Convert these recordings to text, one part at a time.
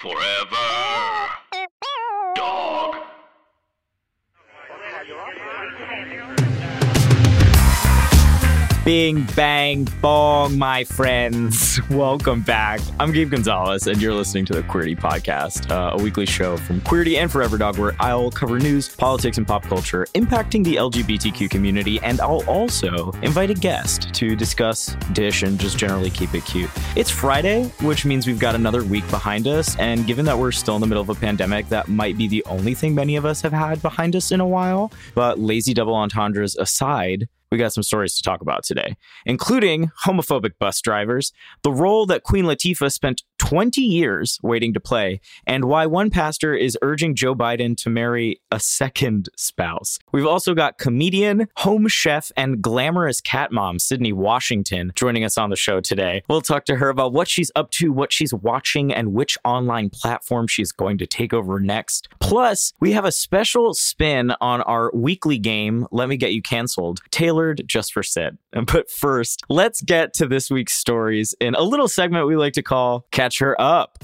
Forever Dog. Bing, bang, bong, my friends. Welcome back. I'm Gabe Gonzalez, and you're listening to the Queerty Podcast, a weekly show from Queerty and Forever Dog, where I'll cover news, politics, and pop culture impacting the LGBTQ community, and I'll also invite a guest to discuss, dish, and just generally keep it cute. It's Friday, which means we've got another week behind us, and given that we're still in the middle of a pandemic, that might be the only thing many of us have had behind us in a while, but lazy double entendres aside, we got some stories to talk about today, including homophobic bus drivers, the role that Queen Latifah spent 20 years waiting to play, and why one pastor is urging Joe Biden to marry a second spouse. We've also got comedian, home chef, and glamorous cat mom, Sydney Washington, joining us on the show today. We'll talk to her about what she's up to, what she's watching, and which online platform she's going to take over next. Plus, we have a special spin on our weekly game, Let Me Get You Canceled, tailored just for Sid. But first, let's get to this week's stories in a little segment we like to call Catch Her Up.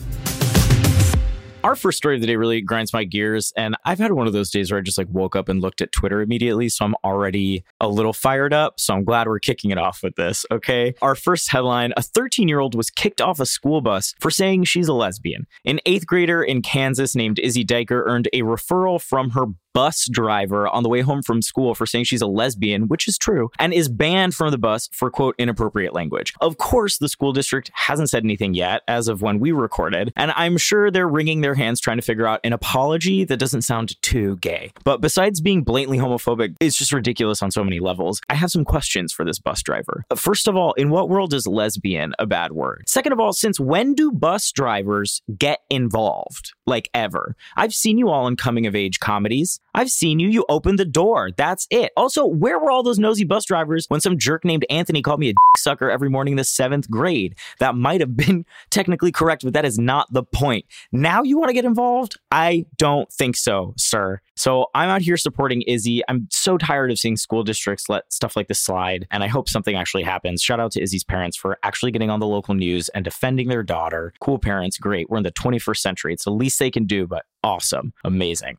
Our first story of the day really grinds my gears, and I've had one of those days where I just woke up and looked at Twitter immediately, so I'm already a little fired up, so I'm glad we're kicking it off with this, okay? Our first headline, a 13-year-old was kicked off a school bus for saying she's a lesbian. An 8th grader in Kansas named Izzy Diker earned a referral from her bus driver on the way home from school for saying she's a lesbian, which is true, and is banned from the bus for, quote, inappropriate language. Of course, the school district hasn't said anything yet as of when we recorded, and I'm sure they're wringing their hands trying to figure out an apology that doesn't sound too gay. But besides being blatantly homophobic, it's just ridiculous on so many levels. I have some questions for this bus driver. First of all, in what world is lesbian a bad word? Second of all, since when do bus drivers get involved? Like, ever? I've seen you all in coming-of-age comedies. I've seen you. You opened the door. That's it. Also, where were all those nosy bus drivers when some jerk named Anthony called me a dick sucker every morning in the 7th grade? That might have been technically correct, but that is not the point. Now you want to get involved? I don't think so, sir. So I'm out here supporting Izzy. I'm so tired of seeing school districts let stuff like this slide, and I hope something actually happens. Shout out to Izzy's parents for actually getting on the local news and defending their daughter. Cool parents. Great. We're in the 21st century. It's the least they can do, but awesome. Amazing.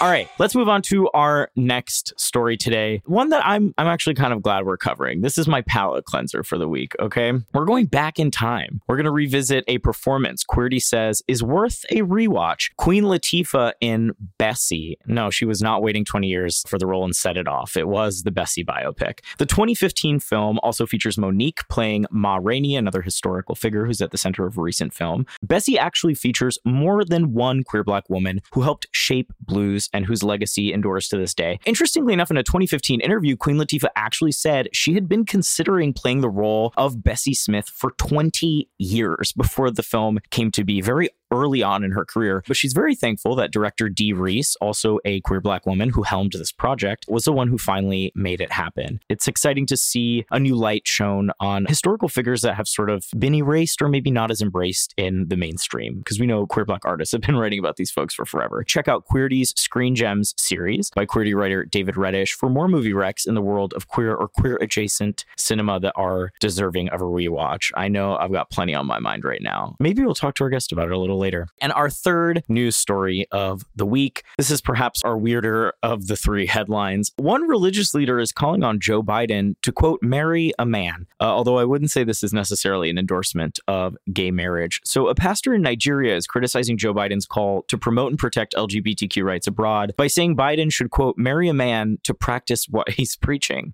All right, let's move on to our next story today. One that I'm actually kind of glad we're covering. This is my palate cleanser for the week, okay? We're going back in time. We're going to revisit a performance Queerty says is worth a rewatch. Queen Latifah in Bessie. No, she was not waiting 20 years for the role and Set It Off. It was the Bessie biopic. The 2015 film also features Monique playing Ma Rainey, another historical figure who's at the center of a recent film. Bessie actually features more than one queer Black woman who helped shape blues and whose legacy endures to this day. Interestingly enough, in a 2015 interview, Queen Latifah actually said she had been considering playing the role of Bessie Smith for 20 years before the film came to be, very early on in her career. But she's very thankful that director Dee Reese, also a queer Black woman who helmed this project, was the one who finally made it happen. It's exciting to see a new light shone on historical figures that have sort of been erased or maybe not as embraced in the mainstream, because we know queer Black artists have been writing about these folks for forever. Check out Queerty's Screen Gems series by Queerty writer David Reddish for more movie recs in the world of queer or queer-adjacent cinema that are deserving of a rewatch. I know I've got plenty on my mind right now. Maybe we'll talk to our guest about it a little later. And our third news story of the week. This is perhaps our weirder of the three headlines. One religious leader is calling on Joe Biden to, quote, marry a man. Although I wouldn't say this is necessarily an endorsement of gay marriage. So a pastor in Nigeria is criticizing Joe Biden's call to promote and protect LGBTQ rights abroad by saying Biden should, quote, marry a man to practice what he's preaching.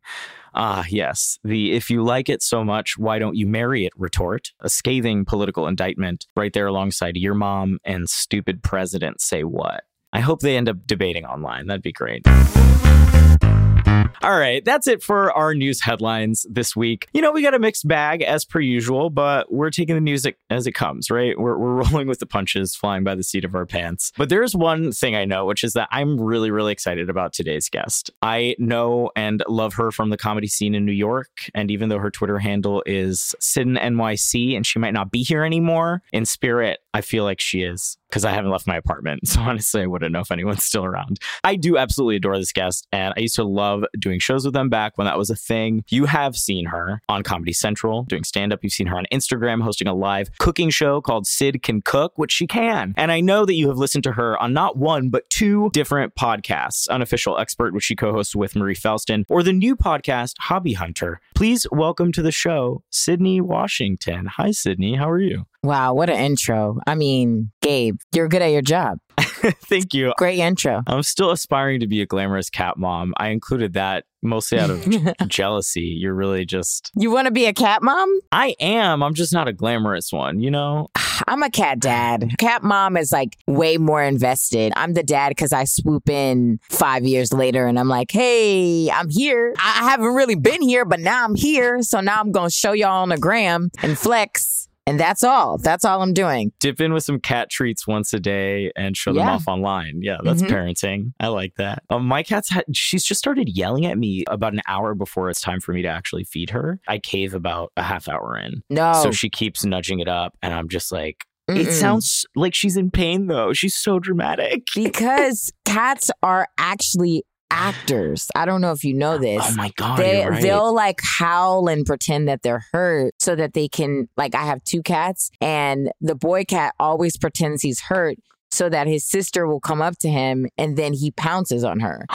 Ah, yes, the if you like it so much, why don't you marry it retort, a scathing political indictment right there alongside your mom and stupid president say what. I hope they end up debating online. That'd be great. All right, that's it for our news headlines this week. You know, we got a mixed bag as per usual, but we're taking the news as it comes, right? We're rolling with the punches, flying by the seat of our pants. But there's one thing I know, which is that I'm really, really excited about today's guest. I know and love her from the comedy scene in New York. And even though her Twitter handle is SydnNYC and she might not be here anymore, in spirit, I feel like she is, because I haven't left my apartment. So honestly, I wouldn't know if anyone's still around. I do absolutely adore this guest. And I used to love doing doing shows with them back when that was a thing. You have seen her on Comedy Central doing stand-up. You've seen her on Instagram hosting a live cooking show called Sid Can Cook, which she can. And I know that you have listened to her on not one, but two different podcasts, Unofficial Expert, which she co-hosts with Marie Felston, or the new podcast, Hobby Hunter. Please welcome to the show, Sydney Washington. Hi, Sydney. How are you? Wow, what an intro. I mean, Gabe, you're good at your job. Thank you. Great intro. I'm still aspiring to be a glamorous cat mom. I included that mostly out of jealousy. You're really just... You want to be a cat mom? I am. I'm just not a glamorous one, you know? I'm a cat dad. Cat mom is like way more invested. I'm the dad because I swoop in 5 years later and I'm like, hey, I'm here. I haven't really been here, but now I'm here. So now I'm going to show y'all on the gram and flex. And that's all. That's all I'm doing. Dip in with some cat treats once a day and show them off online. Yeah, that's parenting. I like that. My cat's she's just started yelling at me about an hour before it's time for me to actually feed her. I cave about a half hour in. No. So she keeps nudging it up and I'm just like, it sounds like she's in pain though. She's so dramatic. Because cats are actually actors. I don't know if you know this. Oh my God. They'll like howl and pretend that they're hurt so that they can, like, I have two cats and the boy cat always pretends he's hurt so that his sister will come up to him and then he pounces on her.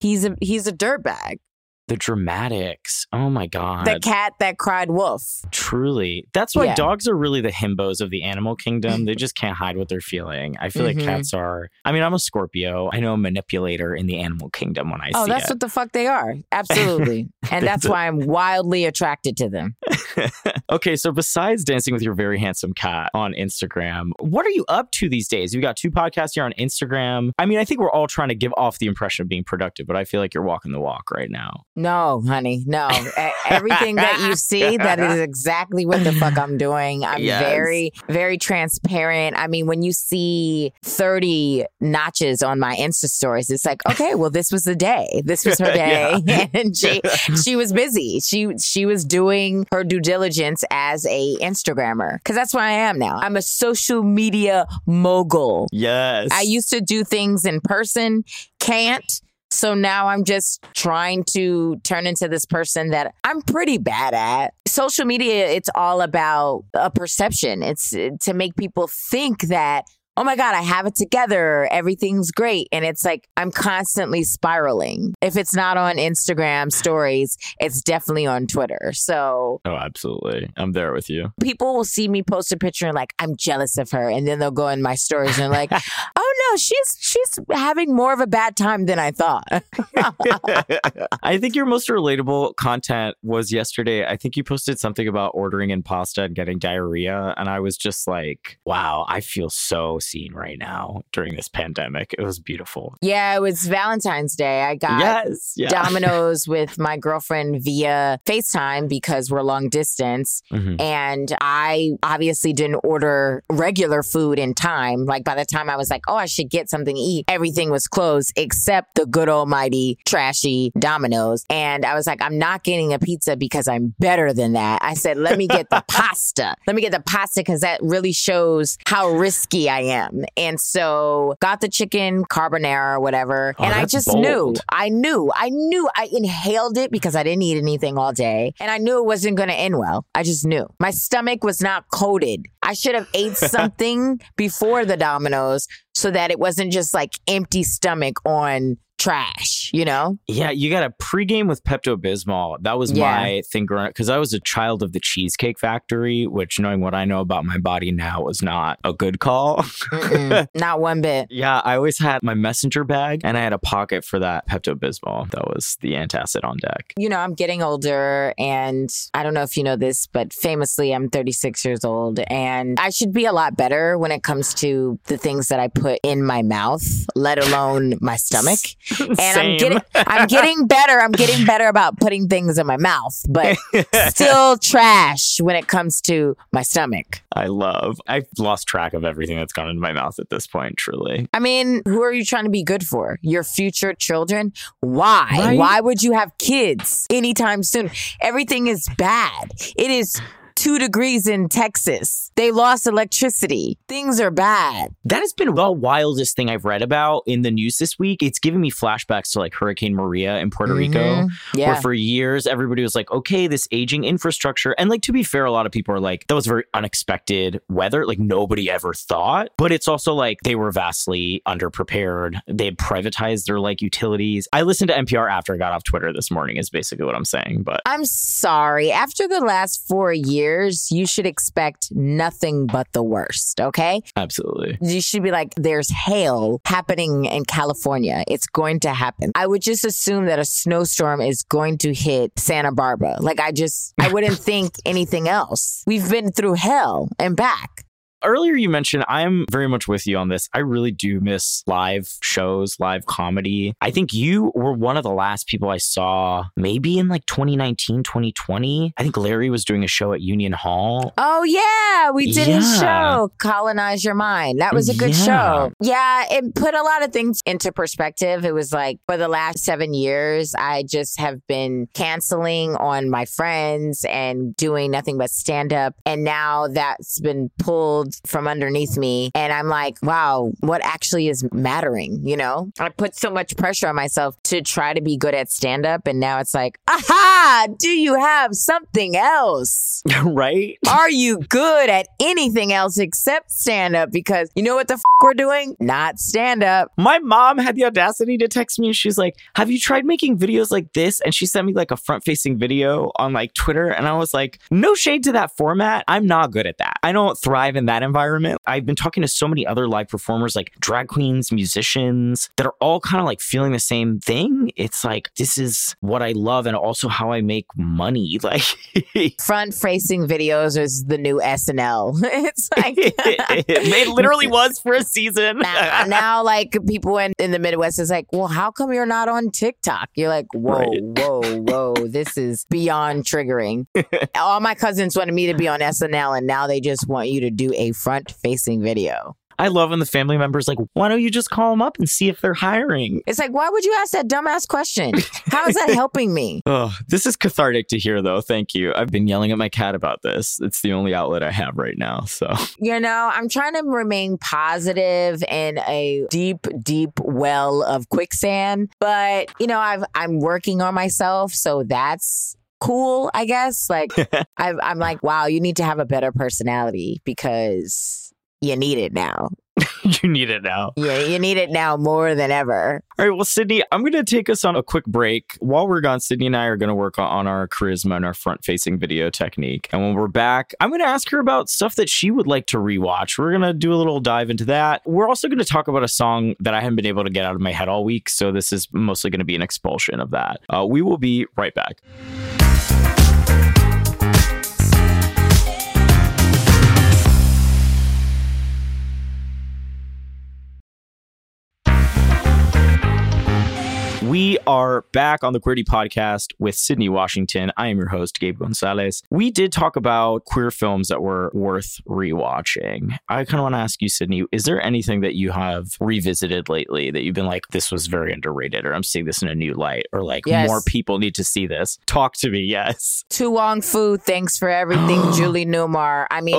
He's a dirtbag. The dramatics. Oh my God. The cat that cried wolf. Truly. That's why dogs are really the himbos of the animal kingdom. They just can't hide what they're feeling. I feel like cats are. I mean, I'm a Scorpio. I know a manipulator in the animal kingdom when I see it. Oh, that's what the fuck they are. Absolutely. And that's why I'm wildly attracted to them. Okay, so besides dancing with your very handsome cat on Instagram, what are you up to these days? You've got two podcasts here on Instagram. I mean, I think we're all trying to give off the impression of being productive, but I feel like you're walking the walk right now. No, honey, no. Everything that you see, that is exactly what the fuck I'm doing. I'm very, very transparent. I mean, when you see 30 notches on my Insta stories, it's like, okay, well, this was the day. This was her day. And she was busy. She was doing her due diligence as a Instagrammer. Because that's what I am now. I'm a social media mogul. Yes. I used to do things in person. Can't. So now I'm just trying to turn into this person that I'm pretty bad at. Social media, it's all about a perception. It's to make people think that, oh my God, I have it together. Everything's great. And it's like, I'm constantly spiraling. If it's not on Instagram stories, it's definitely on Twitter. So. Oh, absolutely. I'm there with you. People will see me post a picture and like, I'm jealous of her. And then they'll go in my stories and like, oh, she's having more of a bad time than I thought. I think your most relatable content was yesterday. I think you posted something about ordering impasta and getting diarrhea. And I was just like, wow, I feel so seen right now during this pandemic. It was beautiful. Yeah, it was Valentine's Day. I got Domino's with my girlfriend via FaceTime because we're long distance. And I obviously didn't order regular food in time. Like by the time I was like, oh, I should get something to eat. Everything was closed except the good almighty trashy Domino's. And I was like, I'm not getting a pizza because I'm better than that. I said, let me get the pasta. Let me get the pasta because that really shows how risky I am. And so got the chicken carbonara or whatever. Oh, and I just knew. I inhaled it because I didn't eat anything all day. And I knew it wasn't going to end well. I just knew. My stomach was not coated. I should have ate something before the Domino's so that it wasn't just like empty stomach on trash, you know? Yeah, you got a pregame with Pepto-Bismol. That was my thing growing up because I was a child of the Cheesecake Factory, which knowing what I know about my body now was not a good call. Not one bit. Yeah, I always had my messenger bag and I had a pocket for that Pepto-Bismol. That was the antacid on deck. You know, I'm getting older and I don't know if you know this, but famously I'm 36 years old and I should be a lot better when it comes to the things that I put in my mouth, let alone my stomach. And I'm getting better. I'm getting better about putting things in my mouth, but still trash when it comes to my stomach. I've lost track of everything that's gone into my mouth at this point, truly. I mean, who are you trying to be good for? Your future children? Why? Right? Why would you have kids anytime soon? Everything is bad. It is 2 degrees in Texas. They lost electricity. Things are bad. That has been the wildest thing I've read about in the news this week. It's giving me flashbacks to like Hurricane Maria in Puerto Rico, where for years everybody was like, okay, this aging infrastructure. And like, to be fair, a lot of people are like, that was very unexpected weather. Like nobody ever thought, but it's also like they were vastly underprepared. They had privatized their like utilities. I listened to NPR after I got off Twitter this morning is basically what I'm saying, but I'm sorry. After the last 4 years, you should expect nothing but the worst. Okay. Absolutely. You should be like, there's hail happening in California. It's going to happen. I would just assume that a snowstorm is going to hit Santa Barbara. Like I wouldn't think anything else. We've been through hell and back. Earlier you mentioned, I'm very much with you on this. I really do miss live shows, live comedy. I think you were one of the last people I saw maybe in like 2019, 2020. I think Larry was doing a show at Union Hall. Oh, yeah. We did his show, Colonize Your Mind. That was a good show. Yeah, it put a lot of things into perspective. It was like for the last 7 years, I just have been canceling on my friends and doing nothing but stand up. And now that's been pulled from underneath me. And I'm like, wow, what actually is mattering? You know, I put so much pressure on myself to try to be good at stand up. And now it's like, aha, do you have something else? Right? Are you good at anything else except stand up? Because you know what the we're doing? Not stand up. My mom had the audacity to text me. She's like, have you tried making videos like this? And she sent me like a front facing video on like Twitter. And I was like, no shade to that format. I'm not good at that. I don't thrive in that environment. I've been talking to so many other live performers, like drag queens, musicians, that are all kind of like feeling the same thing. It's like, this is what I love and also how I make money. Like front facing videos is the new SNL. It's like it literally was for a season. Now like people in the Midwest is like, well, how come you're not on TikTok? You're like, whoa, right. whoa, this is beyond triggering. All my cousins wanted me to be on SNL and now they just want you to do a front-facing video. I love when the family member's like, why don't you just call them up and see if they're hiring? It's like, why would you ask that dumbass question? How is that helping me? Oh, this is cathartic to hear, though. Thank you. I've been yelling at my cat about this. It's the only outlet I have right now. So, you know, I'm trying to remain positive in a deep, deep well of quicksand. But, you know, I'm working on myself. So that's cool, I guess. Like, I'm like, wow, you need to have a better personality because you need it now. You need it now. Yeah, you need it now more than ever. All right. Well, Sydney, I'm going to take us on a quick break. While we're gone, Sydney and I are going to work on our charisma and our front-facing video technique. And when we're back, I'm going to ask her about stuff that she would like to rewatch. We're going to do a little dive into that. We're also going to talk about a song that I haven't been able to get out of my head all week. So this is mostly going to be an expulsion of that. We will be right back. We are back on the Queerty Podcast with Sydney Washington. I am your host, Gabe Gonzalez. We did talk about queer films that were worth rewatching. I kind of want to ask you, Sydney, is there anything that you have revisited lately that you've been like, this was very underrated, or I'm seeing this in a new light, or like, yes, more people need to see this? Talk to me, yes. To Wong Foo, Thanks for Everything, Julie Newmar. I mean,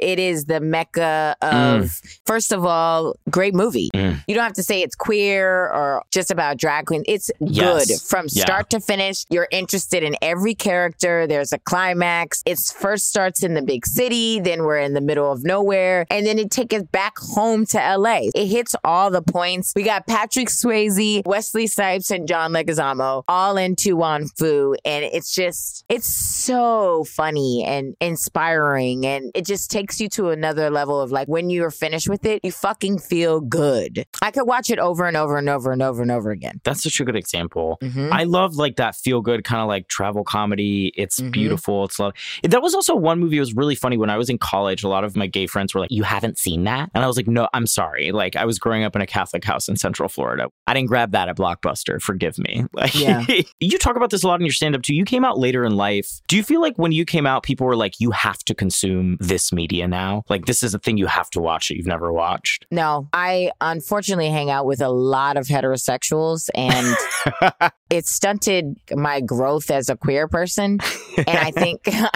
it is the mecca of, first of all, great movie. You don't have to say it's queer or just about drag queens. It's good from start to finish. You're interested in every character. There's a climax. It first starts in the big city. Then we're in the middle of nowhere. And then it takes us back home to L.A. It hits all the points. We got Patrick Swayze, Wesley Snipes, and John Leguizamo all in To Wong Foo. And it's just, it's so funny and inspiring. And it just takes you to another level of like, when you're finished with it, you fucking feel good. I could watch it over and over and over and over and over again. That's such a good example. I love like that feel good kind of like travel comedy. It's beautiful. It's love. That was also one movie that was really funny. When I was in college, a lot of my gay friends were like, you haven't seen that? And I was like, no, I'm sorry. Like I was growing up in a Catholic house in Central Florida. I didn't grab that at Blockbuster. Forgive me. Like, you talk about this a lot in your stand-up too. You came out later in life. Do you feel like when you came out, people were like, you have to consume this media now? Like this is a thing you have to watch that you've never watched? No, I unfortunately hang out with a lot of heterosexuals and and it stunted my growth as a queer person. And I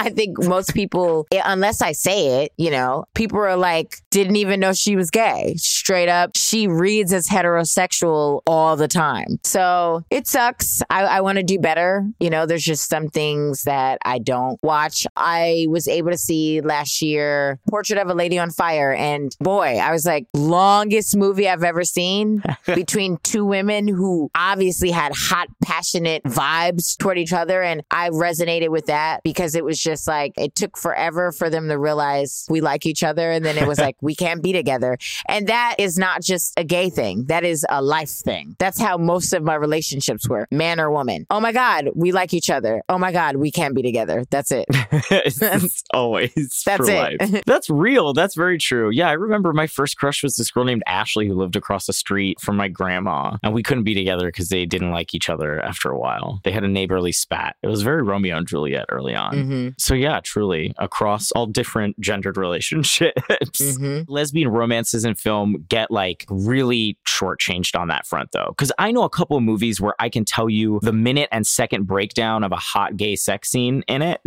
think most people, unless I say it, you know, people are like, didn't even know she was gay. Straight up. She reads as heterosexual all the time. So it sucks. I want to do better. You know, there's just some things that I don't watch. I was able to see last year Portrait of a Lady on Fire. And boy, I was like, longest movie I've ever seen between two women who obviously had hot, passionate vibes toward each other. And I resonated with that because it was just like, it took forever for them to realize we like each other. And then it was like, we can't be together. And that is not just a gay thing. That is a life thing. That's how most of my relationships were, man or woman. Oh my God, we like each other. Oh my God, we can't be together. That's it. It's always that's for it. Life. That's real. That's very true. Yeah, I remember my first crush was this girl named Ashley who lived across the street from my grandma. And we couldn't be together because they didn't like each other after a while. They had a neighborly spat. It was very Romeo and Juliet early on. Mm-hmm. So yeah, truly, across all different gendered relationships. Mm-hmm. Lesbian romances in film get like really shortchanged on that front though. Because I know a couple of movies where I can tell you the minute and second breakdown of a hot gay sex scene in it.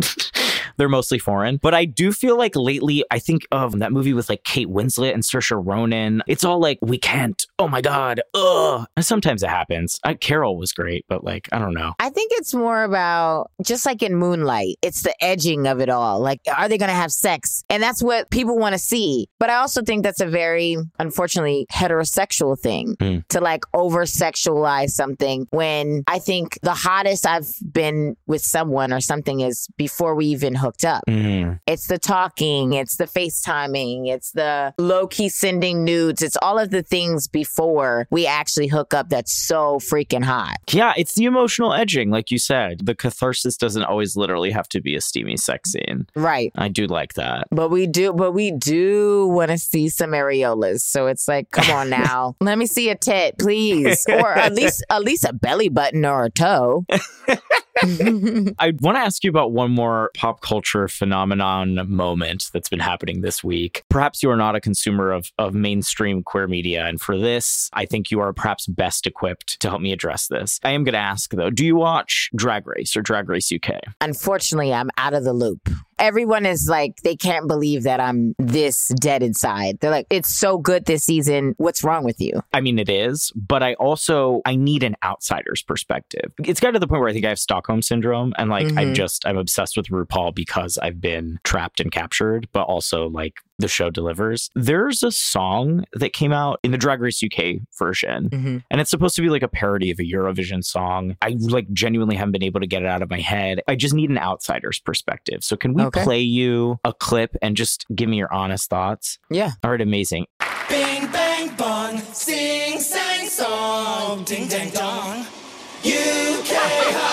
They're mostly foreign. But I do feel like lately, I think of that movie with like Kate Winslet and Saoirse Ronan. It's all like, we can't. Oh my God. Ugh. And sometimes it happens. Carol was great, but like, I don't know. I think it's more about just like in Moonlight, it's the edging of it all. Like, are they going to have sex? And that's what people want to see. But I also think that's a very, unfortunately, heterosexual thing to like over-sexualize something when I think the hottest I've been with someone or something is before we even hooked up. It's the talking, it's the FaceTiming, it's the low-key sending nudes, it's all of the things before we actually hook up that's so freaking hot. Yeah, it's the emotional edging, like you said. The catharsis doesn't always literally have to be a steamy sex scene. Right. I do like that. But we do want to see some areolas. So it's like, come on now. Let me see a tit, please. Or at least a belly button or a toe. I want to ask you about one more pop culture phenomenon moment that's been happening this week. Perhaps you are not a consumer of mainstream queer media. And for this, I think you are perhaps best equipped to help me address this. I am going to ask, though, do you watch Drag Race or Drag Race UK? Unfortunately, I'm out of the loop. Everyone is like, they can't believe that I'm this dead inside. They're like, it's so good this season. What's wrong with you? I mean, it is. But I need an outsider's perspective. It's gotten to the point where I think I have Stockholm syndrome. And like, I'm obsessed with RuPaul because I've been trapped and captured, but also like, the show delivers. There's a song that came out in the Drag Race UK version, and it's supposed to be like a parody of a Eurovision song. I like genuinely haven't been able to get it out of my head. I just need an outsider's perspective. So can we play you a clip and just give me your honest thoughts? Yeah. All right, amazing. Bing, bang, bong, sing, sang, song, ding, dang, dong, UK.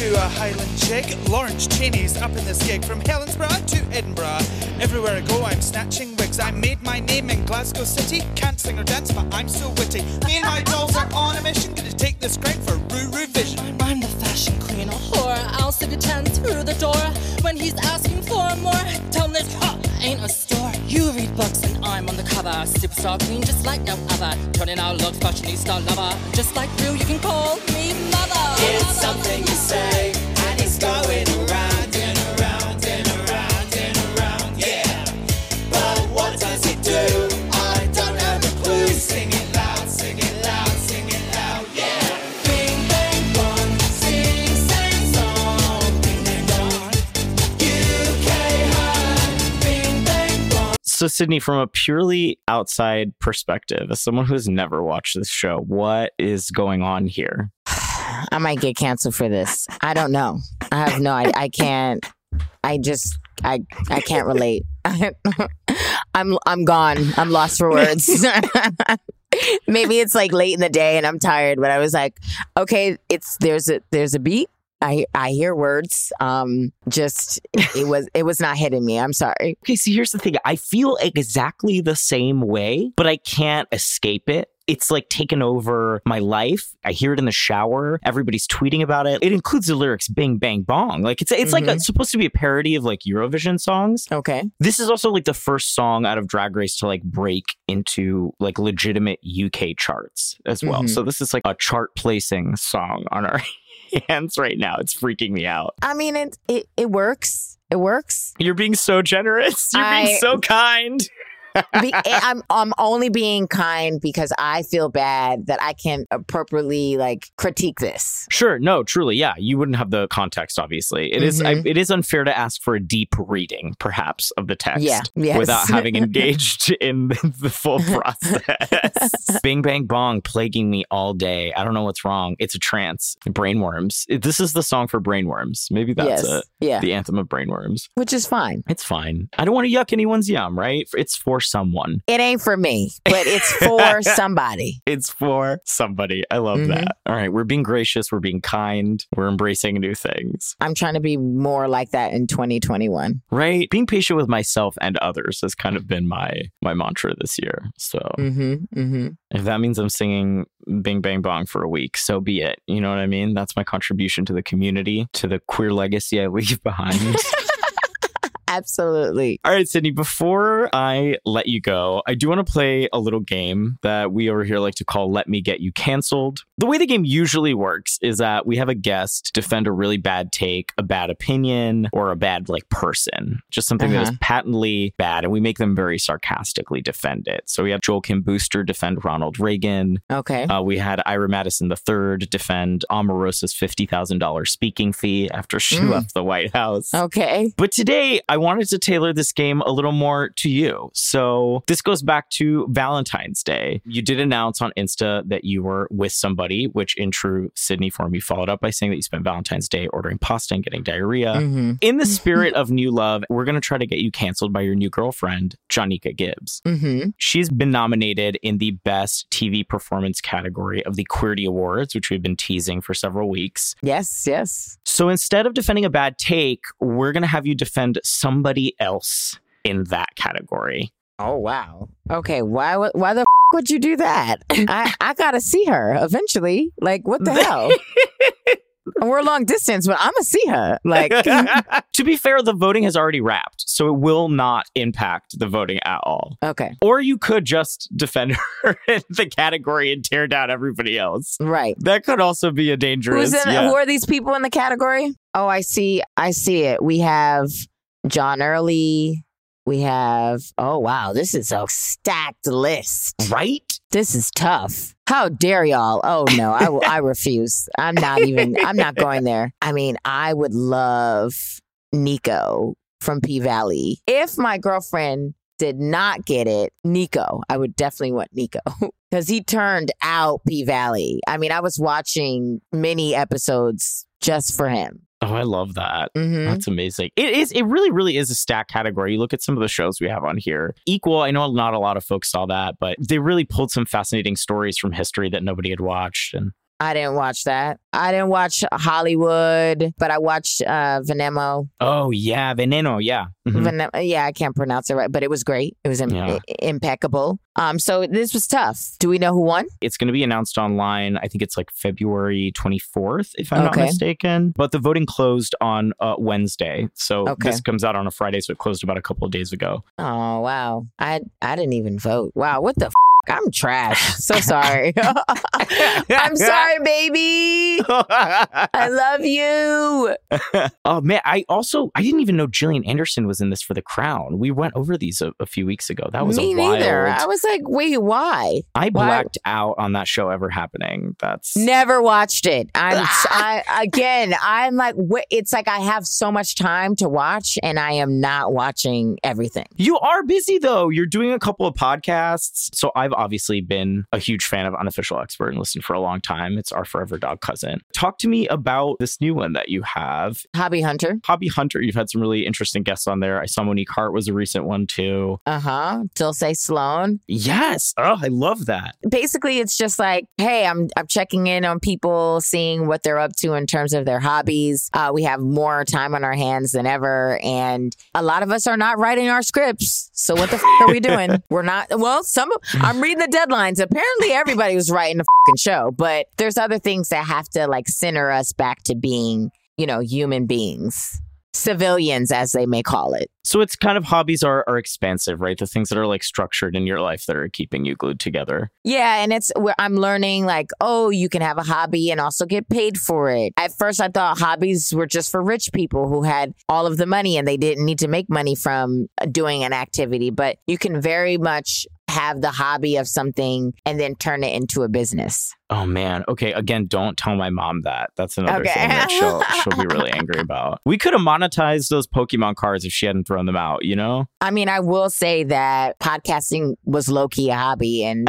To a Highland chick, Lawrence Cheney's up in this gig from Helensburgh to Edinburgh. Everywhere I go, I'm snatching wigs. I made my name in Glasgow City. Can't sing or dance, but I'm so witty. Me and my dolls are on a mission. Gonna take this crown for Roo-Roo-Vision. I'm the fashion queen, a whore. I'll stick a 10 through the door. When he's asking for more, tell him this hot ain't a store. You read books and I'm on the cover. Superstar queen, just like no other. Turning out look, fashionista lover. Just like Roo, you can call me mother. It's something you say. And it's going around and around and around and around, yeah. But what does it do? I don't have a clue. Sing it loud, sing it loud, sing it loud, yeah. Bing, bang, bong, sing, sang, song, ding, dang, dong, UK high, bing, bang, bong. So Sydney, from a purely outside perspective, as someone who's never watched this show, what is going on here? I might get canceled for this. I don't know. I have no idea. I can't. I can't relate. I'm gone. I'm lost for words. Maybe it's like late in the day and I'm tired, but I was like, okay, there's a beat. I hear words. Just it was not hitting me. I'm sorry. Okay, so here's the thing. I feel exactly the same way, but I can't escape it. It's like taken over my life. I hear it in the shower. Everybody's tweeting about it. It includes the lyrics, bang, bang, bong. Like it's like it's supposed to be a parody of like Eurovision songs. Okay. This is also like the first song out of Drag Race to like break into like legitimate UK charts as well. Mm-hmm. So this is like a chart placing song on our hands right now. It's freaking me out. I mean, it works. It works. You're being so generous. You're being so kind. I'm only being kind because I feel bad that I can't appropriately like critique this. Sure. No, truly. Yeah. You wouldn't have the context, obviously. It is unfair to ask for a deep reading, perhaps, of the text without having engaged in the full process. Bing, bang, bong plaguing me all day. I don't know what's wrong. It's a trance. Brainworms. This is the song for brainworms. Maybe that's the anthem of brainworms. Which is fine. It's fine. I don't want to yuck anyone's yum, right? It's for someone. It ain't for me, but it's for somebody. It's for somebody. I love that. All right. We're being gracious. We're being kind. We're embracing new things. I'm trying to be more like that in 2021. Right. Being patient with myself and others has kind of been my mantra this year. So if that means I'm singing Bing Bang Bong for a week, so be it. You know what I mean? That's my contribution to the community, to the queer legacy I leave behind. Absolutely. All right, Sydney, before I let you go, I do want to play a little game that we over here like to call Let Me Get You Canceled. The way the game usually works is that we have a guest defend a really bad take, a bad opinion, or a bad like person, just something that is patently bad. And we make them very sarcastically defend it. So we have Joel Kim Booster defend Ronald Reagan. Okay. We had Ira Madison III defend Omarosa's $50,000 speaking fee after she left the White House. Okay. But today, I wanted to tailor this game a little more to you. So this goes back to Valentine's Day. You did announce on Insta that you were with somebody, which in true Sydney form, you followed up by saying that you spent Valentine's Day ordering pasta and getting diarrhea. In the spirit of new love, we're going to try to get you canceled by your new girlfriend, Jonica Gibbs. She's been nominated in the Best TV Performance category of the Queerty Awards, which we've been teasing for several weeks. Yes, yes. So instead of defending a bad take, we're going to have you defend somebody else in that category. Oh, wow. Okay, why the f*** would you do that? I gotta see her eventually. Like, what the hell? We're long distance, but I'm gonna see her. Like, to be fair, the voting has already wrapped, so it will not impact the voting at all. Okay. Or you could just defend her in the category and tear down everybody else. Right. That could also be a dangerous. Who are these people in the category? Oh, I see it. We have John Early. We have, oh, wow, this is a stacked list. Right? This is tough. How dare y'all? Oh, no, I refuse. I'm not going there. I mean, I would love Nico from P Valley. If my girlfriend did not get it, Nico, I would definitely want Nico. Because he turned out P Valley. I mean, I was watching many episodes just for him. Oh, I love that. That's amazing. It really, really is a stacked category. You look at some of the shows we have on here. Equal, I know not a lot of folks saw that, but they really pulled some fascinating stories from history that nobody had watched. And I didn't watch that. I didn't watch Hollywood, but I watched Veneno. Oh, yeah. Veneno. Yeah. Yeah, I can't pronounce it right, but it was great. It was impeccable. So this was tough. Do we know who won? It's going to be announced online. I think it's like February 24th, if I'm not mistaken. But the voting closed on Wednesday. So this comes out on a Friday. So it closed about a couple of days ago. Oh, wow. I didn't even vote. Wow. What the f***? I'm trash. So sorry. I'm sorry, baby. I love you. Oh, man. I didn't even know Gillian Anderson was in this for The Crown. We went over these a few weeks ago. That was I was like, wait, why? I blacked out on that show ever happening. That's never watched it. I'm like, it's like I have so much time to watch and I am not watching everything. You are busy, though. You're doing a couple of podcasts. So I've obviously been a huge fan of Unofficial Expert and listened for a long time. It's our Forever Dog cousin. Talk to me about this new one that you have. Hobby Hunter. You've had some really interesting guests on there. I saw Monique Hart was a recent one too. Dilsey Sloan. Yes. Oh, I love that. Basically, it's just like, hey, I'm checking in on people, seeing what they're up to in terms of their hobbies. We have more time on our hands than ever. And a lot of us are not writing our scripts. So what the f*** are we doing? We're not. Well, I'm reading the deadlines. Apparently everybody was writing the fucking show, but there's other things that have to like center us back to being, you know, human beings. Civilians, as they may call it. So it's kind of hobbies are expansive, right? The things that are like structured in your life that are keeping you glued together. Yeah. And it's where I'm learning like, oh, you can have a hobby and also get paid for it. At first, I thought hobbies were just for rich people who had all of the money and they didn't need to make money from doing an activity. But you can very much have the hobby of something and then turn it into a business. Oh, man. Okay. Again, don't tell my mom that. That's another thing that she'll be really angry about. We could have monetized those Pokemon cards if she hadn't thrown them out, you know? I mean, I will say that podcasting was low-key a hobby. And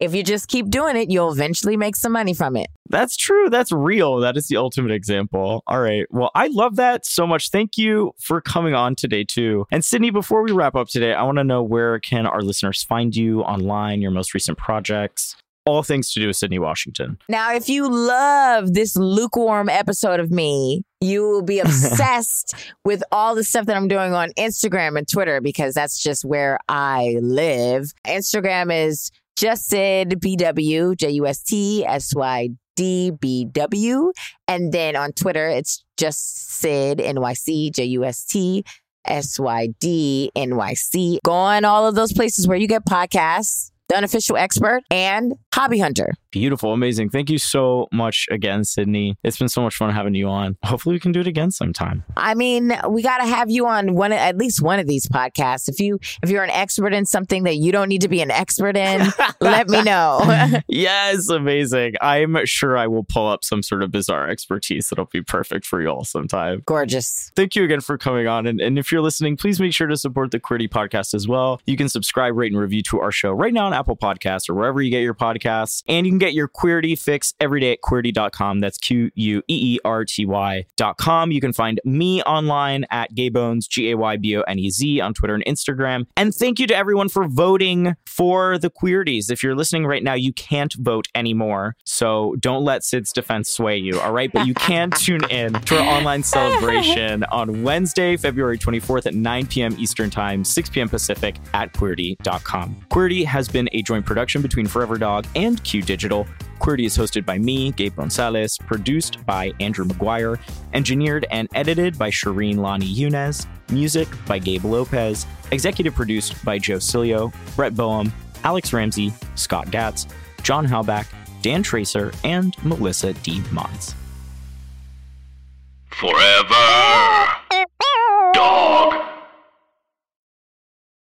if you just keep doing it, you'll eventually make some money from it. That's true. That's real. That is the ultimate example. All right. Well, I love that so much. Thank you for coming on today, too. And Sydney, before we wrap up today, I want to know, where can our listeners find you online, your most recent projects? All things to do with Sydney Washington. Now, if you love this lukewarm episode of me, you will be obsessed with all the stuff that I'm doing on Instagram and Twitter, because that's just where I live. Instagram is just SydBW, JUSTSYDBW. And then on Twitter, it's just Syd, NYC, JUSTSYDNYC. Go on all of those places where you get podcasts. The Unofficial Expert, and Hobby Hunter. Beautiful. Amazing. Thank you so much again, Sydney. It's been so much fun having you on. Hopefully we can do it again sometime. I mean, we got to have you on at least one of these podcasts. If you're an expert in something that you don't need to be an expert in, let me know. Yes. Amazing. I'm sure I will pull up some sort of bizarre expertise that'll be perfect for you all sometime. Gorgeous. Thank you again for coming on. And if you're listening, please make sure to support the Queerty Podcast as well. You can subscribe, rate, and review to our show right now on Apple Podcasts or wherever you get your podcasts. And you can get your Queerty fix every day at Queerty.com. That's QUEERTY.com. You can find me online at Gaybones, GAYBONEZ, on Twitter and Instagram. And thank you to everyone for voting for the Queerties. If you're listening right now, you can't vote anymore. So don't let Sid's defense sway you, all right? But you can tune in to our online celebration on Wednesday, February 24th at 9 p.m. Eastern Time, 6 p.m. Pacific at Queerty.com. Queerty has been a joint production between Forever Dog and Q Digital. Queerty is hosted by me, Gabe Gonzalez, produced by Andrew McGuire, engineered and edited by Shireen Lani Yunez, music by Gabe Lopez, executive produced by Joe Cilio, Brett Boehm, Alex Ramsey, Scott Gatz, John Halbach, Dan Tracer, and Melissa D. Mons. Forever!